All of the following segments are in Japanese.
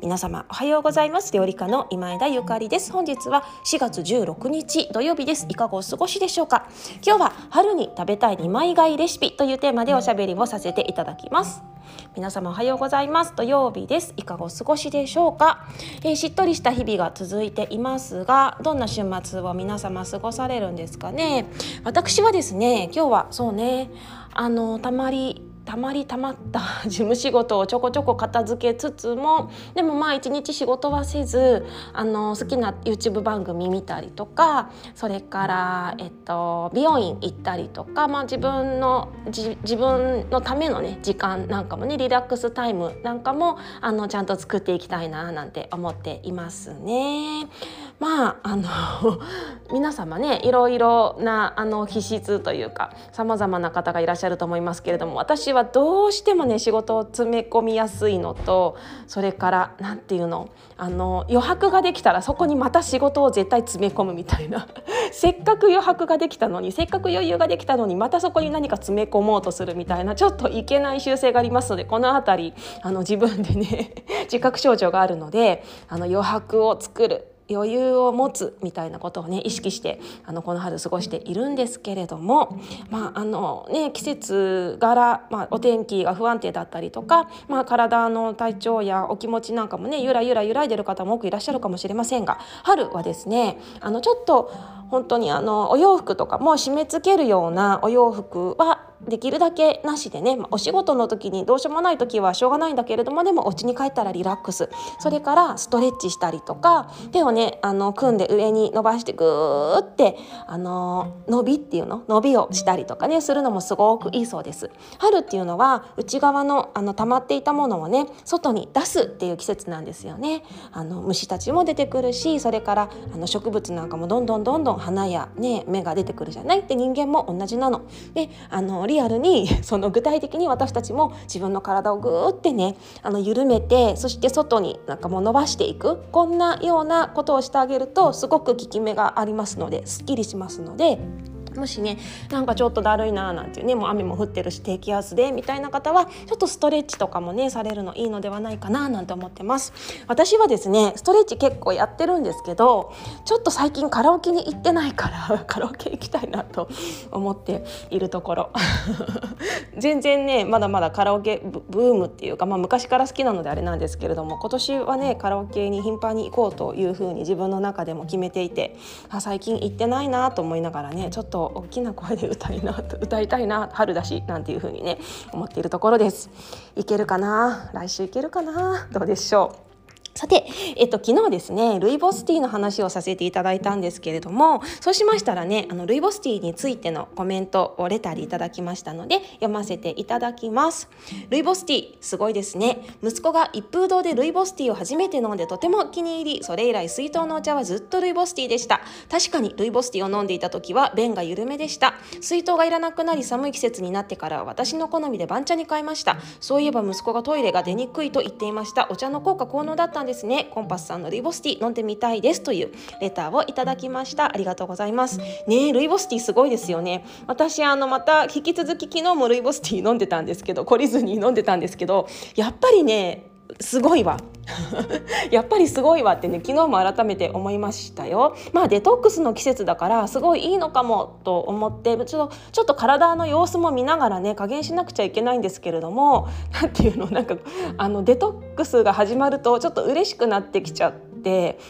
皆様おはようございます。料理家の今枝ゆかりです。本日は4月16日土曜日です。いかがお過ごしでしょうか。今日は春に食べたい二枚買いレシピというテーマでおしゃべりをさせていただきます。皆様おはようございます。土曜日です。いかがお過ごしでしょうか。しっとりした日々が続いていますが、どんな週末を皆様過ごされるんですかね。私はですね、今日はそうね、たまった事務仕事をちょこちょこ片付けつつも、でもまあ一日仕事はせず、好きな YouTube 番組見たりとか、それから、美容院行ったりとか、まあ、自分のためのね時間なんかもね、リラックスタイムなんかもちゃんと作っていきたいななんて思っていますね。まあ皆様ね、いろいろな気質というか様々な方がいらっしゃると思いますけれども、私はどうしてもね仕事を詰め込みやすいのと、それからなんていうの、余白ができたらそこにまた仕事を絶対詰め込むみたいなせっかく余白ができたのに、せっかく余裕ができたのにまたそこに何か詰め込もうとするみたいな、ちょっといけない習性がありますので、このあたり自分でね自覚症状があるので、余白を作る、余裕を持つみたいなことをね意識してこの春過ごしているんですけれども、まあ季節柄、お天気が不安定だったりとか、体の体調やお気持ちなんかもねゆらいでる方も多くいらっしゃるかもしれませんが、春はですねちょっと本当にお洋服とかも締め付けるようなお洋服はできるだけなしでね、お仕事の時にどうしようもない時はしょうがないんだけれども、でもお家に帰ったらリラックス、それからストレッチしたりとか、手をね組んで上に伸ばしてグーって伸びをしたりとかねするのもすごくいいそうです。春っていうのは内側の溜まっていたものをね外に出すっていう季節なんですよね。虫たちも出てくるし、それから植物なんかもどんどん花や、ね、芽が出てくるじゃないって、人間も同じなので、リアルに具体的に私たちも自分の体をぐーってね緩めて、そして外になんかもう伸ばしていく、こんなようなことをしてあげるとすごく効き目がありますので、すっきりしますので、もしねなんかちょっとだるいななんていうね、もう雨も降ってるし低気圧でみたいな方はちょっとストレッチとかもねされるのいいのではないかななんて思ってます。私はですねストレッチ結構やってるんですけど、ちょっと最近カラオケに行ってないからカラオケ行きたいなと思っているところ全然ねまだまだカラオケブームっていうか、昔から好きなのであれなんですけれども、今年はねカラオケに頻繁に行こうというふうに自分の中でも決めていて、最近行ってないなと思いながらね、ちょっと大きな声で歌いたいな春だしなんていう風にね思っているところです。いけるかな、来週いけるかな、どうでしょう。さて、昨日ですねルイボスティーの話をさせていただいたんですけれども、そうしましたらねルイボスティーについてのコメントをレターでいただきましたので読ませていただきます。ルイボスティーすごいですね。息子が一風堂でルイボスティーを初めて飲んでとても気に入り、それ以来水筒のお茶はずっとルイボスティーでした。確かにルイボスティーを飲んでいた時は便が緩めでした。水筒がいらなくなり、寒い季節になってから私の好みで番茶に変えました。そういえば息子がトイレが出にくいと言っていました。お茶の効果効能だったですね。コンパスさんのルイボスティー飲んでみたいですというレターをいただきました。ありがとうございます。ねえ、ルイボスティーすごいですよね。私また引き続き昨日もルイボスティー飲んでたんですけど、懲りずに飲んでたんですけど、やっぱりねすごいわやっぱりすごいわってね昨日も改めて思いましたよ。デトックスの季節だからすごいいいのかもと思って、ちょっと体の様子も見ながらね加減しなくちゃいけないんですけれども、デトックスが始まるとちょっと嬉しくなってきちゃって、で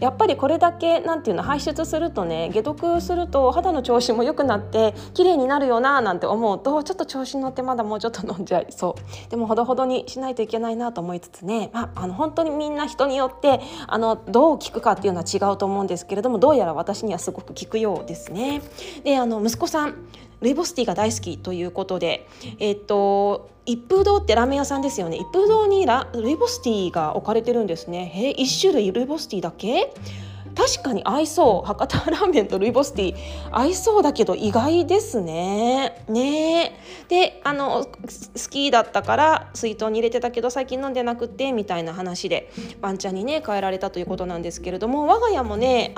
やっぱりこれだけ排出するとね、解毒すると肌の調子も良くなって綺麗になるよななんて思うと、ちょっと調子に乗ってまだもうちょっと飲んじゃいそう。でもほどほどにしないといけないなと思いつつね、本当にみんな人によってどう効くかっていうのは違うと思うんですけれども、どうやら私にはすごく効くようですね。で息子さんルイボスティーが大好きということで、一風堂ってラーメン屋さんですよね。一風堂にルイボスティーが置かれてるんですね。1種類ルイボスティーだけ確かに合いそう。博多ラーメンとルイボスティー合いそうだけど意外ですね。ねで、好きだったから水筒に入れてたけど最近飲んでなくてみたいな話でワンちゃんにね変えられたということなんですけれども、我が家もね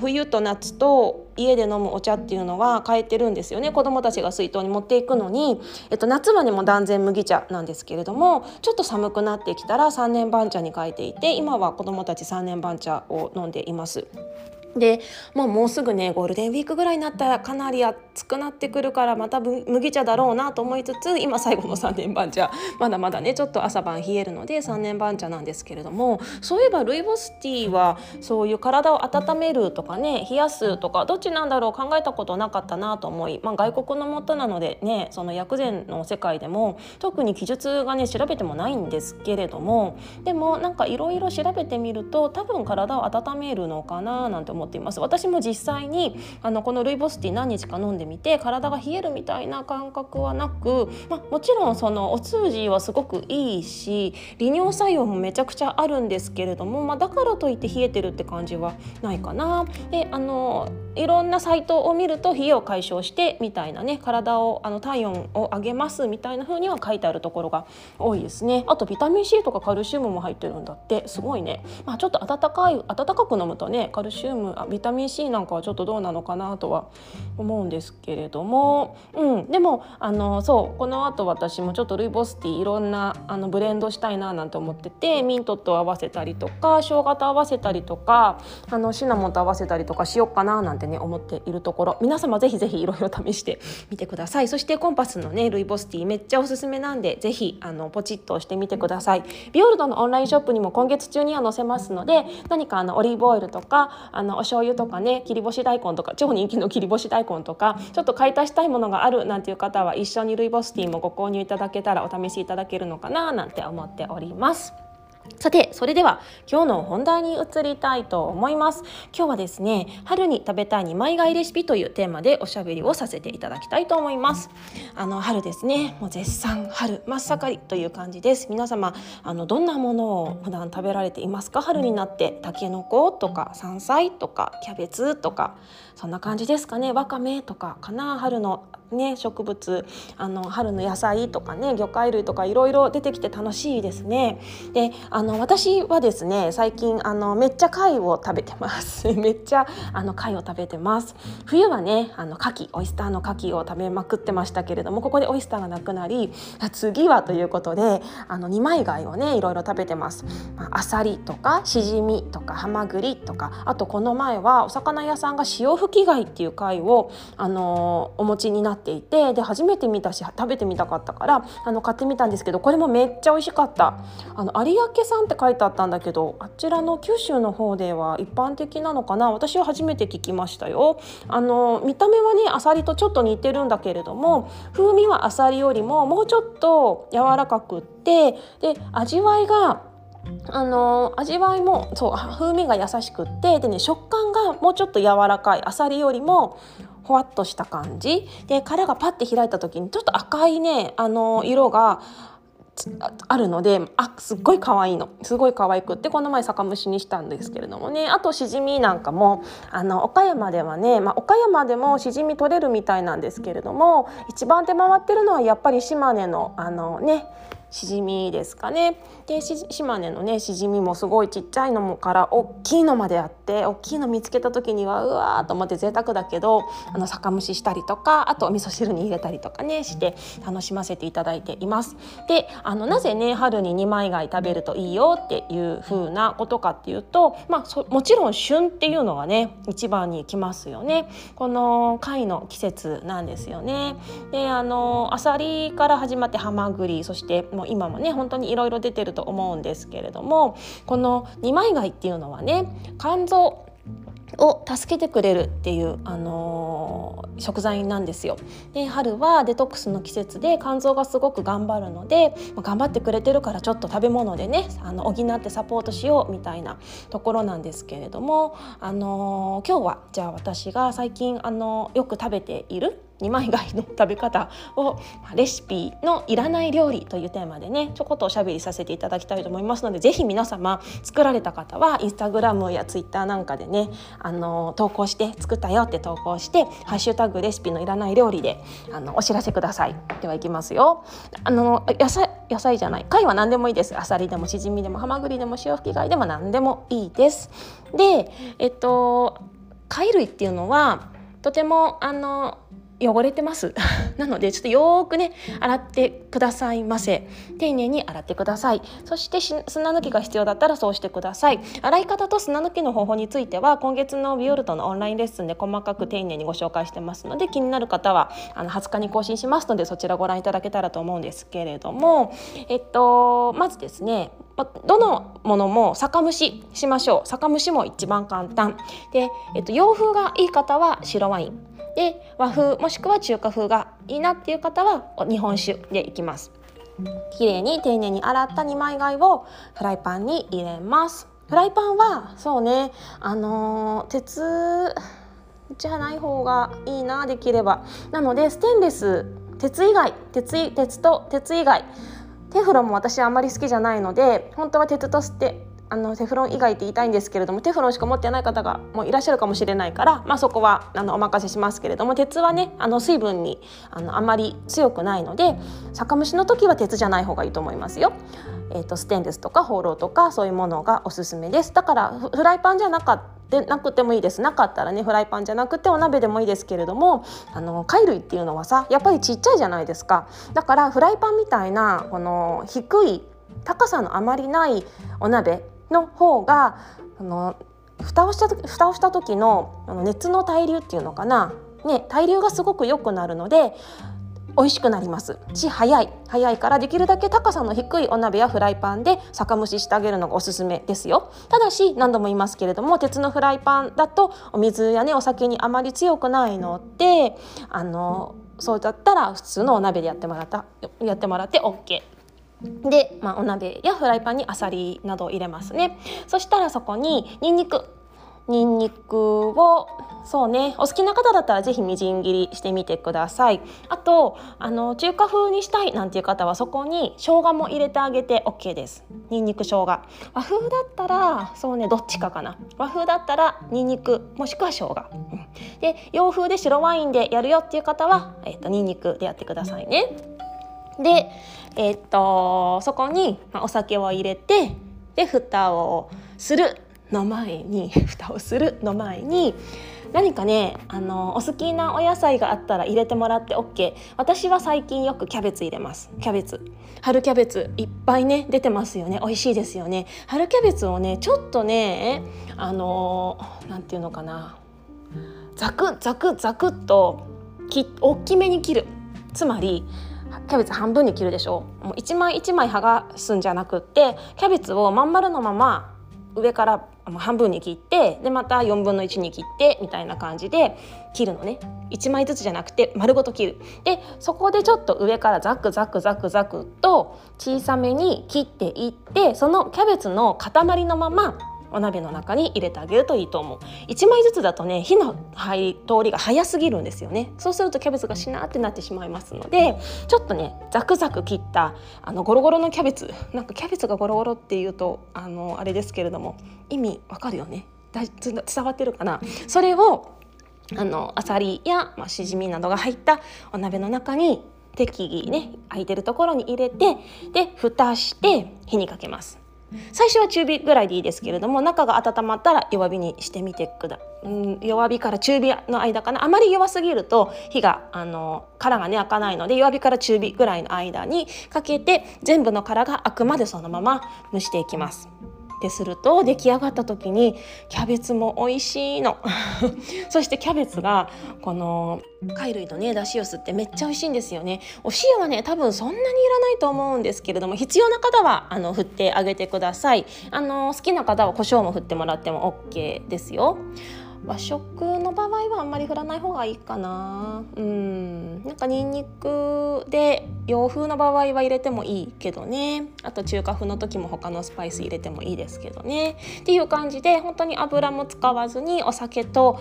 冬と夏と家で飲むお茶っていうのは変えてるんですよね。子どもたちが水筒に持っていくのに、夏場にも断然麦茶なんですけれども、ちょっと寒くなってきたら3年番茶に変えていて、今は子どもたち3年番茶を飲んでいます。で、もうすぐねゴールデンウィークぐらいになったらかなり暑くなってくるからまた麦茶だろうなと思いつつ、今最後の3年番茶まだまだねちょっと朝晩冷えるので3年番茶なんですけれども、そういえばルイボスティーはそういう体を温めるとかね冷やすとかどっちなんだろう考えたことなかったなと思い、外国のもとなのでねその薬膳の世界でも特に記述がね調べてもないんですけれども、でもなんかいろいろ調べてみると多分体を温めるのかななんて思っています。私も実際にこのルイボスティー何日か飲んでみて体が冷えるみたいな感覚はなく、もちろんそのお通じはすごくいいし利尿作用もめちゃくちゃあるんですけれども、だからといって冷えてるって感じはないかな。でいろんなサイトを見ると冷えを解消してみたいなね、体を体温を上げますみたいな風には書いてあるところが多いですね。あとビタミン C とかカルシウムも入ってるんだって、すごいね。ちょっと暖かく飲むとねカルシウムビタミン C なんかはちょっとどうなのかなとは思うんですけれども、でもそうこの後私もちょっとルイボスティーいろんなブレンドしたいななんて思ってて、ミントと合わせたりとか生姜と合わせたりとかシナモンと合わせたりとかしようかななんてね思っているところ。皆様ぜひぜひいろいろ試してみてください。そしてコンパスのねルイボスティーめっちゃおすすめなんでぜひポチッとしてみてください。ビオルドのオンラインショップにも今月中には載せますので、何かオリーブオイルとかお醤油とかね切り干し大根とか超人気の切り干し大根とかちょっと買い足したいものがあるなんていう方は一緒にルイボスティーもご購入いただけたらお試しいただけるのかななんて思っております。さてそれでは今日の本題に移りたいと思います。今日はですね春に食べたい2枚買いレシピというテーマでおしゃべりをさせていただきたいと思います。春ですね、もう絶賛春真っ盛りという感じです。皆様どんなものを普段食べられていますか？春になってタケノコとか山菜とかキャベツとかそんな感じですかね。わかめとかかな、春のね、植物春の野菜とかね魚介類とかいろいろ出てきて楽しいですね。で私はですね最近めっちゃ貝を食べてますめっちゃ貝を食べてます。冬はね牡蠣オイスターの牡蠣を食べまくってましたけれども、ここでオイスターがなくなり次はということで二枚貝をねいろいろ食べてます。アサリとかシジミとかハマグリとか、あとこの前はお魚屋さんが潮吹き貝っていう貝をお持ちになっていて、で初めて見たし食べてみたかったから買ってみたんですけど、これもめっちゃ美味しかった。有明産って書いてあったんだけど、あちらの九州の方では一般的なのかな、私は初めて聞きましたよ。見た目はねアサリとちょっと似てるんだけれども、風味はアサリよりももうちょっと柔らかくって、で味わいもそう風味が優しくって、でね食感がもうちょっと柔らかいアサリよりもほわっとした感じで、殻がパッて開いた時にちょっと赤いね色があるので、すっごい可愛いの、すごい可愛くってこの前酒蒸しにしたんですけれどもね。あとしじみなんかも岡山ではね、岡山でもしじみ取れるみたいなんですけれども、一番出回ってるのはやっぱり島根のねしじみですかね。で島根のねしじみもすごいちっちゃいのから大きいのまであって、大きいの見つけた時にはうわーと思って贅沢だけど酒蒸ししたりとか、あと味噌汁に入れたりとかねして楽しませていただいています。でなぜね春に二枚貝食べるといいよっていう風なことかっていうと、もちろん旬っていうのがね一番に来ますよね。この貝の季節なんですよね。でアサリから始まってハマグリ、そして今もね本当にいろいろ出てると思うんですけれども、この二枚貝っていうのはね肝臓を助けてくれるっていう、食材なんですよ。で春はデトックスの季節で肝臓がすごく頑張るので、頑張ってくれてるからちょっと食べ物でね補ってサポートしようみたいなところなんですけれども、今日はじゃあ私が最近よく食べている二枚貝の食べ方をレシピのいらない料理というテーマでねちょこっとおしゃべりさせていただきたいと思いますので、ぜひ皆様作られた方はインスタグラムやツイッターなんかでね投稿して作ったよって投稿してハッシュタグレシピのいらない料理でお知らせください。ではいきますよ。野菜じゃない貝は何でもいいです。アサリでもしじみでもハマグリでも潮吹き貝でも何でもいいです。で貝類っていうのはとても汚れてますなのでちょっとよくね洗ってくださいませ。丁寧に洗ってください。そして砂抜きが必要だったらそうしてください。洗い方と砂抜きの方法については今月のビオルトのオンラインレッスンで細かく丁寧にご紹介してますので、気になる方は20日に更新しますのでそちらご覧いただけたらと思うんですけれども、まずですねどのものも酒蒸ししましょう。酒蒸しも一番簡単で、洋風がいい方は白ワインで、和風もしくは中華風がいいなっていう方は日本酒でいきます。きれいに丁寧に洗った2枚貝をフライパンに入れます。フライパンはそうね鉄じゃない方がいいな、できれば。なのでステンレス、鉄以外、鉄と鉄以外、テフロンも私はあまり好きじゃないので本当は鉄とテフロン以外って言いたいんですけれども、テフロンしか持ってない方がもういらっしゃるかもしれないから、そこはお任せしますけれども、鉄はね水分にあまり強くないので酒蒸しの時は鉄じゃない方がいいと思いますよ。ステンレスとかホウロウとかそういうものがおすすめです。だからフライパンじゃなくてもいいです。なかったらねフライパンじゃなくてお鍋でもいいですけれども、貝類っていうのはさやっぱりちっちゃいじゃないですか。だからフライパンみたいなこの低い高さのあまりないお鍋の方が蓋をした時の熱の対流っていうのかな、ね、対流がすごく良くなるので美味しくなりますし、早いからできるだけ高さの低いお鍋やフライパンで酒蒸ししてあげるのがおすすめですよ。ただし何度も言いますけれども鉄のフライパンだとお水やねお酒にあまり強くないのでそうだったら普通のお鍋でやってもらって OK で、お鍋やフライパンにあさりなどを入れますね。そしたらそこにニンニクをそうねお好きな方だったらぜひみじん切りしてみてください。あと中華風にしたいなんていう方はそこに生姜も入れてあげて OK です。ニンニク生姜、和風だったらそうねどっちかかな。和風だったらニンニクもしくは生姜で、洋風で白ワインでやるよっていう方は、ニンニクでやってくださいね。でそこにお酒を入れて、で蓋をするの前に何かねお好きなお野菜があったら入れてもらって OK。 私は最近よくキャベツ入れます。春キャベツいっぱいね出てますよね。美味しいですよね。春キャベツをねちょっとねなんていうのかな、ザクッと大きめに切る。つまりキャベツ半分に切るでしょ。もう一枚一枚剥がすんじゃなくって、キャベツをまん丸のまま上から半分に切って、でまた4分の1に切ってみたいな感じで切るのね。1枚ずつじゃなくて丸ごと切る。でそこでちょっと上からザクと小さめに切っていって、そのキャベツの塊のままお鍋の中に入れてあげるといいと思う。1枚ずつだとね火の通りが早すぎるんですよね。そうするとキャベツがしなってなってしまいますので、ちょっとねザクザク切ったゴロゴロのキャベツ、なんかキャベツがゴロゴロっていうとあれですけれども意味わかるよね。伝わってるかな。それをあさりや、しじみなどが入ったお鍋の中に適宜ね空いてるところに入れて、で蓋して火にかけます。最初は中火ぐらいでいいですけれども、中が温まったら弱火にしてみてください。弱火から中火の間かな。あまり弱すぎると火が殻がね開かないので、弱火から中火ぐらいの間にかけて全部の殻が開くまでそのまま蒸していきます。ですると出来上がった時にキャベツも美味しいのそしてキャベツがこの貝類のね出汁を吸ってめっちゃ美味しいんですよね。お塩はね多分そんなにいらないと思うんですけれども、必要な方は振ってあげてください。好きな方は胡椒も振ってもらっても OK ですよ。和食の場合はあんまり振らない方がいいかな。なんかニンニクで洋風の場合は入れてもいいけどね、あと中華風の時も他のスパイス入れてもいいですけどねっていう感じで、本当に油も使わずにお酒と、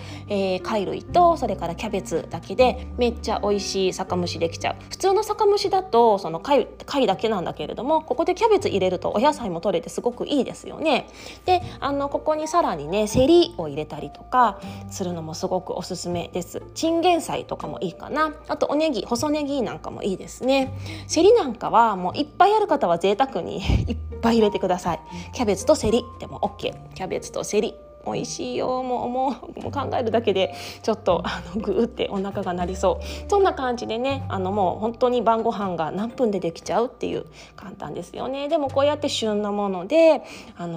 貝類とそれからキャベツだけでめっちゃ美味しい酒蒸しできちゃう。普通の酒蒸しだとその 貝だけなんだけれども、ここでキャベツ入れるとお野菜も取れてすごくいいですよね。でここにさらにねセリを入れたりとかするのもすごくおすすめです。チンゲン菜とかもいいかな、あとおネギ、細ネギなんかもいいですね。セリなんかはもういっぱいある方は贅沢にいっぱい入れてください。キャベツとセリでも OK。 キャベツとセリ美味しいよ。もう考えるだけでちょっとグーってお腹が鳴りそう。そんな感じでね、もう本当に晩ご飯が何分でできちゃうっていう、簡単ですよね。でもこうやって旬なもので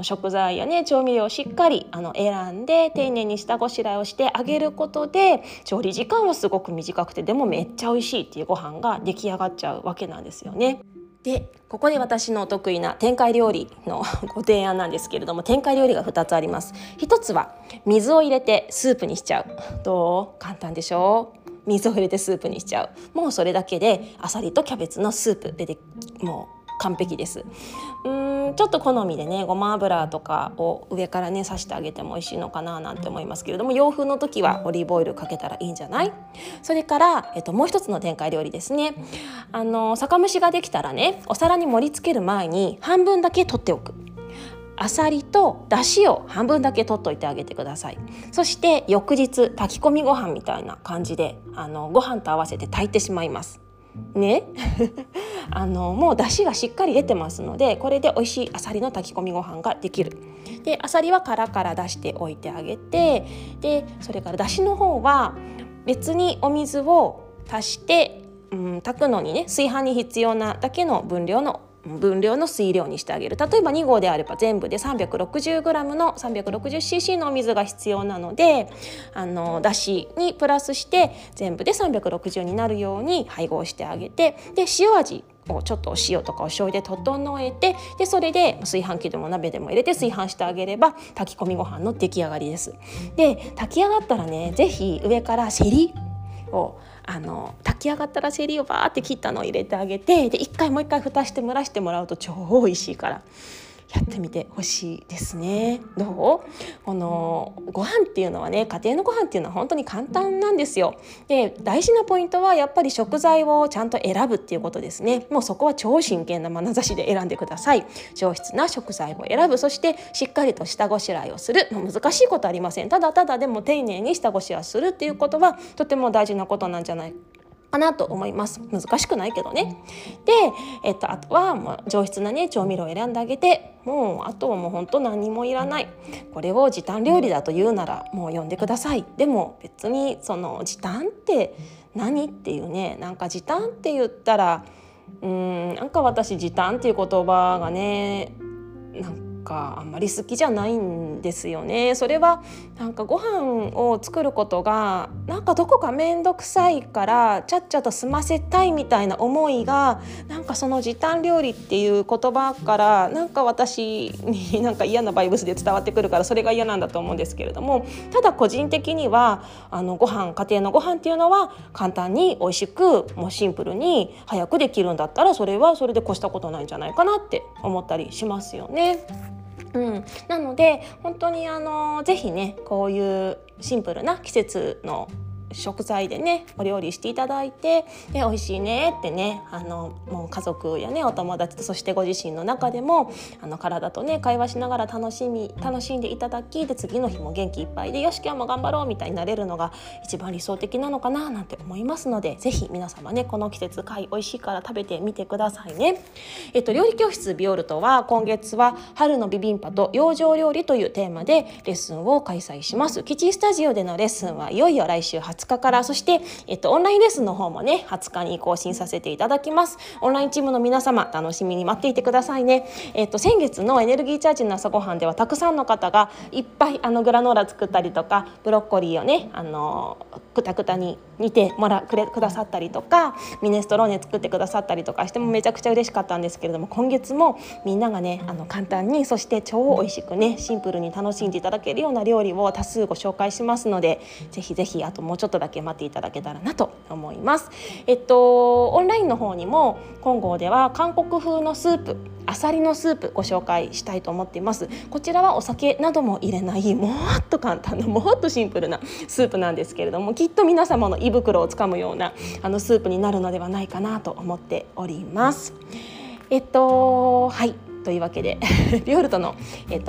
食材やね調味料をしっかり選んで丁寧に下ごしらえをしてあげることで、調理時間はすごく短くてでもめっちゃ美味しいっていうご飯が出来上がっちゃうわけなんですよね。でここで私のお得意な展開料理のご提案なんですけれども、展開料理が2つあります。1つは水を入れてスープにしちゃう。どう？簡単でしょう？水を入れてスープにしちゃう。もうそれだけでアサリとキャベツのスープでもう完璧です。ちょっと好みでねごま油とかを上からね刺してあげても美味しいのかななんて思いますけれども、洋風の時はオリーブオイルかけたらいいんじゃない？それから、もう一つの展開料理ですね。酒蒸しができたらね、お皿に盛り付ける前に半分だけ取っておく。あさりとだしを半分だけ取っといてあげてください。そして翌日炊き込みご飯みたいな感じでご飯と合わせて炊いてしまいますね。もう出汁がしっかり出てますので、これで美味しいあさりの炊き込みご飯ができる。であさりは殻から出しておいてあげて、でそれから出汁の方は別にお水を足して、炊くのにね炊飯に必要なだけの分量の水量にしてあげる。例えば2合であれば全部で 360g の 360cc のお水が必要なので、だしにプラスして全部で360になるように配合してあげて、で塩味をちょっとお塩とかお醤油で整えて、でそれで炊飯器でも鍋でも入れて炊飯してあげれば炊き込みご飯の出来上がりです。で炊き上がったらね、ぜひ上からセリを炊き上がったらセリをバーって切ったのを入れてあげて、でもう一回蓋して蒸らしてもらうと超美味しいからやってみてほしいですね。どう？ご飯っていうのはね、家庭のご飯っていうのは本当に簡単なんですよ。で大事なポイントはやっぱり食材をちゃんと選ぶっていうことですね。もうそこは超真剣な眼差しで選んでください。上質な食材を選ぶ、そしてしっかりと下ごしらえをする。難しいことありません。ただただでも丁寧に下ごしらえするっていうことはとても大事なことなんじゃないかなと思います。難しくないけどね。で、あとはもう上質なね調味料を選んであげて、もうあとはもう本当何もいらない。これを時短料理だと言うならもう呼んでください。でも別にその時短って何っていうね、なんか時短って言ったらなんか私時短っていう言葉がねあんまり好きじゃないんですよね。それはなんかご飯を作ることがなんかどこか面倒くさいからちゃっちゃと済ませたいみたいな思いが、なんかその時短料理っていう言葉からなんか私になんか嫌なバイブスで伝わってくるから、それが嫌なんだと思うんですけれども、ただ個人的には家庭のご飯っていうのは簡単に美味しくもうシンプルに早くできるんだったら、それはそれで越したことないんじゃないかなって思ったりしますよね。なので本当にぜひねこういうシンプルな季節の食材でねお料理していただいて、で美味しいねってねもう家族やねお友達と、そしてご自身の中でも体とね会話しながら楽しんでいただき、で次の日も元気いっぱいでよし今日も頑張ろうみたいになれるのが一番理想的なのかななんて思いますので、ぜひ皆様ねこの季節貝美味しいから食べてみてくださいね。料理教室ビオルトは今月は春のビビンパと洋上料理というテーマでレッスンを開催します。キッチンスタジオでのレッスンはいよいよ来週20日から、そして、オンラインレッスンの方もね20日に更新させていただきます。オンラインチームの皆様楽しみに待っていてくださいね。先月のエネルギーチャージの朝ごはんではたくさんの方がいっぱいグラノーラ作ったりとか、ブロッコリーをねクタクタに煮てくださったりとか、ミネストローネ作ってくださったりとかしてもめちゃくちゃ嬉しかったんですけれども、今月もみんながね簡単に、そして超美味しくねシンプルに楽しんでいただけるような料理を多数ご紹介しますので、ぜひぜひあともうちょっとょっとだけ待っていただけたらなと思います。オンラインの方にも今号では韓国風のスープ、アサリのスープご紹介したいと思っています。こちらはお酒なども入れない、もっと簡単な、もっとシンプルなスープなんですけれども、きっと皆様の胃袋をつかむようなスープになるのではないかなと思っております。はい、というわけでビオルトの、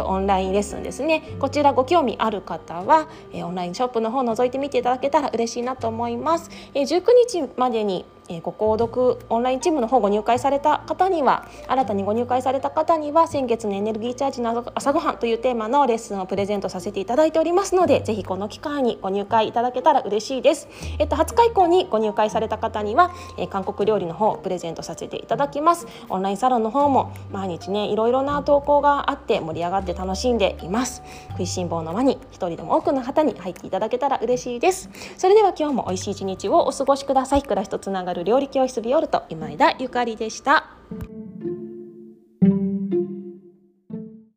オンラインレッスンですね。こちらご興味ある方は、オンラインショップの方を覗いてみていただけたら嬉しいなと思います。19日までにご購読オンラインチームの方ご入会された方には、新たにご入会された方には、先月のエネルギーチャージの朝ごはんというテーマのレッスンをプレゼントさせていただいておりますので、ぜひこの機会にご入会いただけたら嬉しいです。20日以降にご入会された方には、韓国料理の方をプレゼントさせていただきます。オンラインサロンの方も毎日ね、いろいろな投稿があって盛り上がって楽しんでいます。食いしん坊の輪に一人でも多くの方に入っていただけたら嬉しいです。それでは今日も美味しい一日をお過ごしください。暮らしとつながる料理教室ビオルト、今枝ゆかりでした。